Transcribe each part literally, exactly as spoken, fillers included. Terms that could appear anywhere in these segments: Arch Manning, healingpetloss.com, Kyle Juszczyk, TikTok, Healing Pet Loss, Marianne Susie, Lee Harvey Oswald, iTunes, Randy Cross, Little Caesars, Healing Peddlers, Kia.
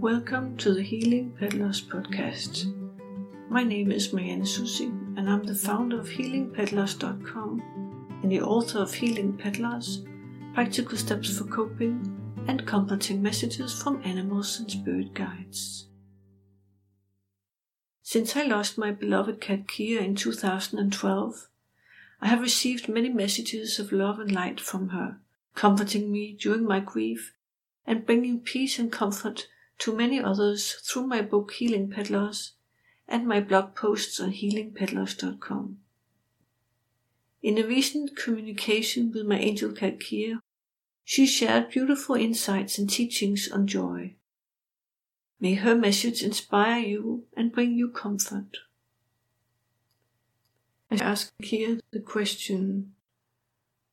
Welcome to the Healing Peddlers podcast. My name is Marianne Susie, and I'm the founder of healing pedlers dot com and the author of Healing Peddlers, Practical Steps for Coping, and Comforting Messages from Animals and Spirit Guides. Since I lost my beloved cat Kia in two thousand twelve, I have received many messages of love and light from her, comforting me during my grief and bringing peace and comfort to many others through my book Healing Peddlers and my blog posts on healing pedlers dot com. In a recent communication with my angel cat Kia, she shared beautiful insights and teachings on joy. May her message inspire you and bring you comfort. I asked Kia the question,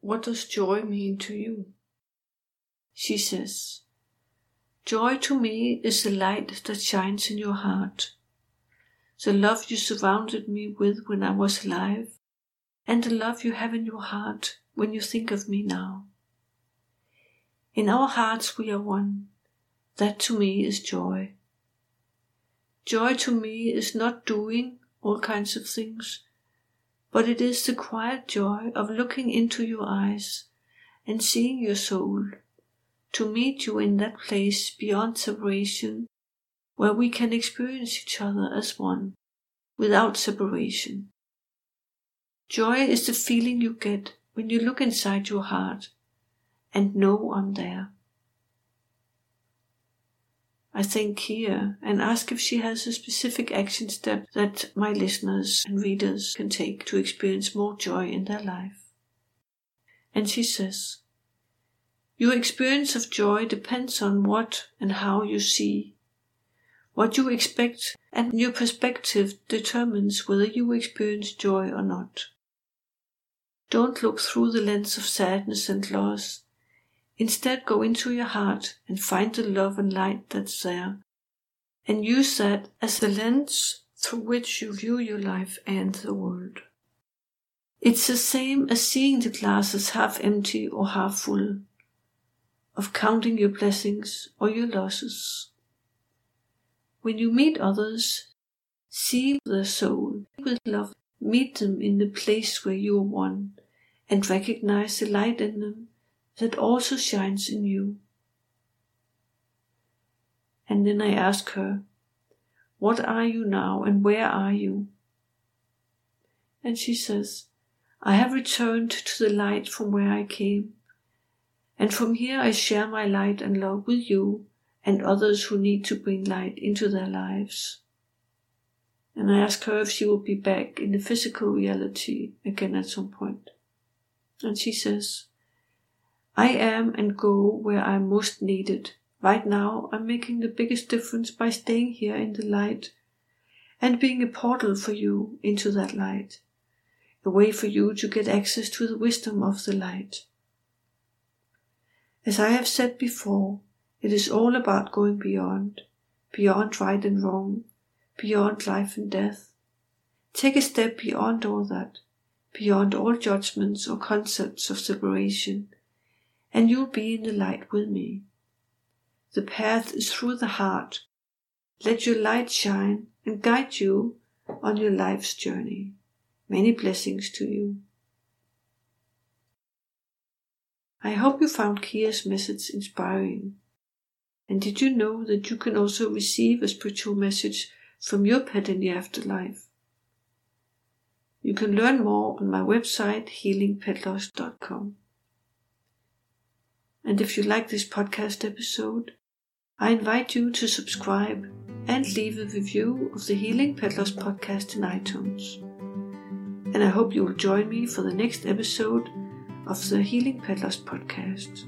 "What does joy mean to you?" She says, "Joy to me is the light that shines in your heart, the love you surrounded me with when I was alive, and the love you have in your heart when you think of me now. In our hearts we are one. That to me is joy. Joy to me is not doing all kinds of things, but it is the quiet joy of looking into your eyes and seeing your soul, to meet you in that place beyond separation, where we can experience each other as one, without separation. Joy is the feeling you get when you look inside your heart and know I'm there." I thank Kia and ask if she has a specific action step that my listeners and readers can take to experience more joy in their life. And she says, "Your experience of joy depends on what and how you see. What you expect and your perspective determines whether you experience joy or not. Don't look through the lens of sadness and loss. Instead, go into your heart and find the love and light that's there, and use that as the lens through which you view your life and the world. It's the same as seeing the glass as half empty or half full, of counting your blessings or your losses. When you meet others, see their soul with love, meet them in the place where you are one, and recognize the light in them that also shines in you." And then I ask her, "What are you now and where are you?" And she says, "I have returned to the light from where I came, and from here I share my light and love with you and others who need to bring light into their lives." And I ask her if she will be back in the physical reality again at some point. And she says, "I am and go where I am most needed. Right now I'm making the biggest difference by staying here in the light and being a portal for you into that light, a way for you to get access to the wisdom of the light. As I have said before, it is all about going beyond, beyond right and wrong, beyond life and death. Take a step beyond all that, beyond all judgments or concepts of separation, and you'll be in the light with me. The path is through the heart. Let your light shine and guide you on your life's journey. Many blessings to you." I hope you found Kia's message inspiring. And did you know that you can also receive a spiritual message from your pet in the afterlife? You can learn more on my website healing pet loss dot com. And if you like this podcast episode, I invite you to subscribe and leave a review of the Healing Pet Loss podcast in iTunes. And I hope you will join me for the next episode of the Healing Pet Loss podcast.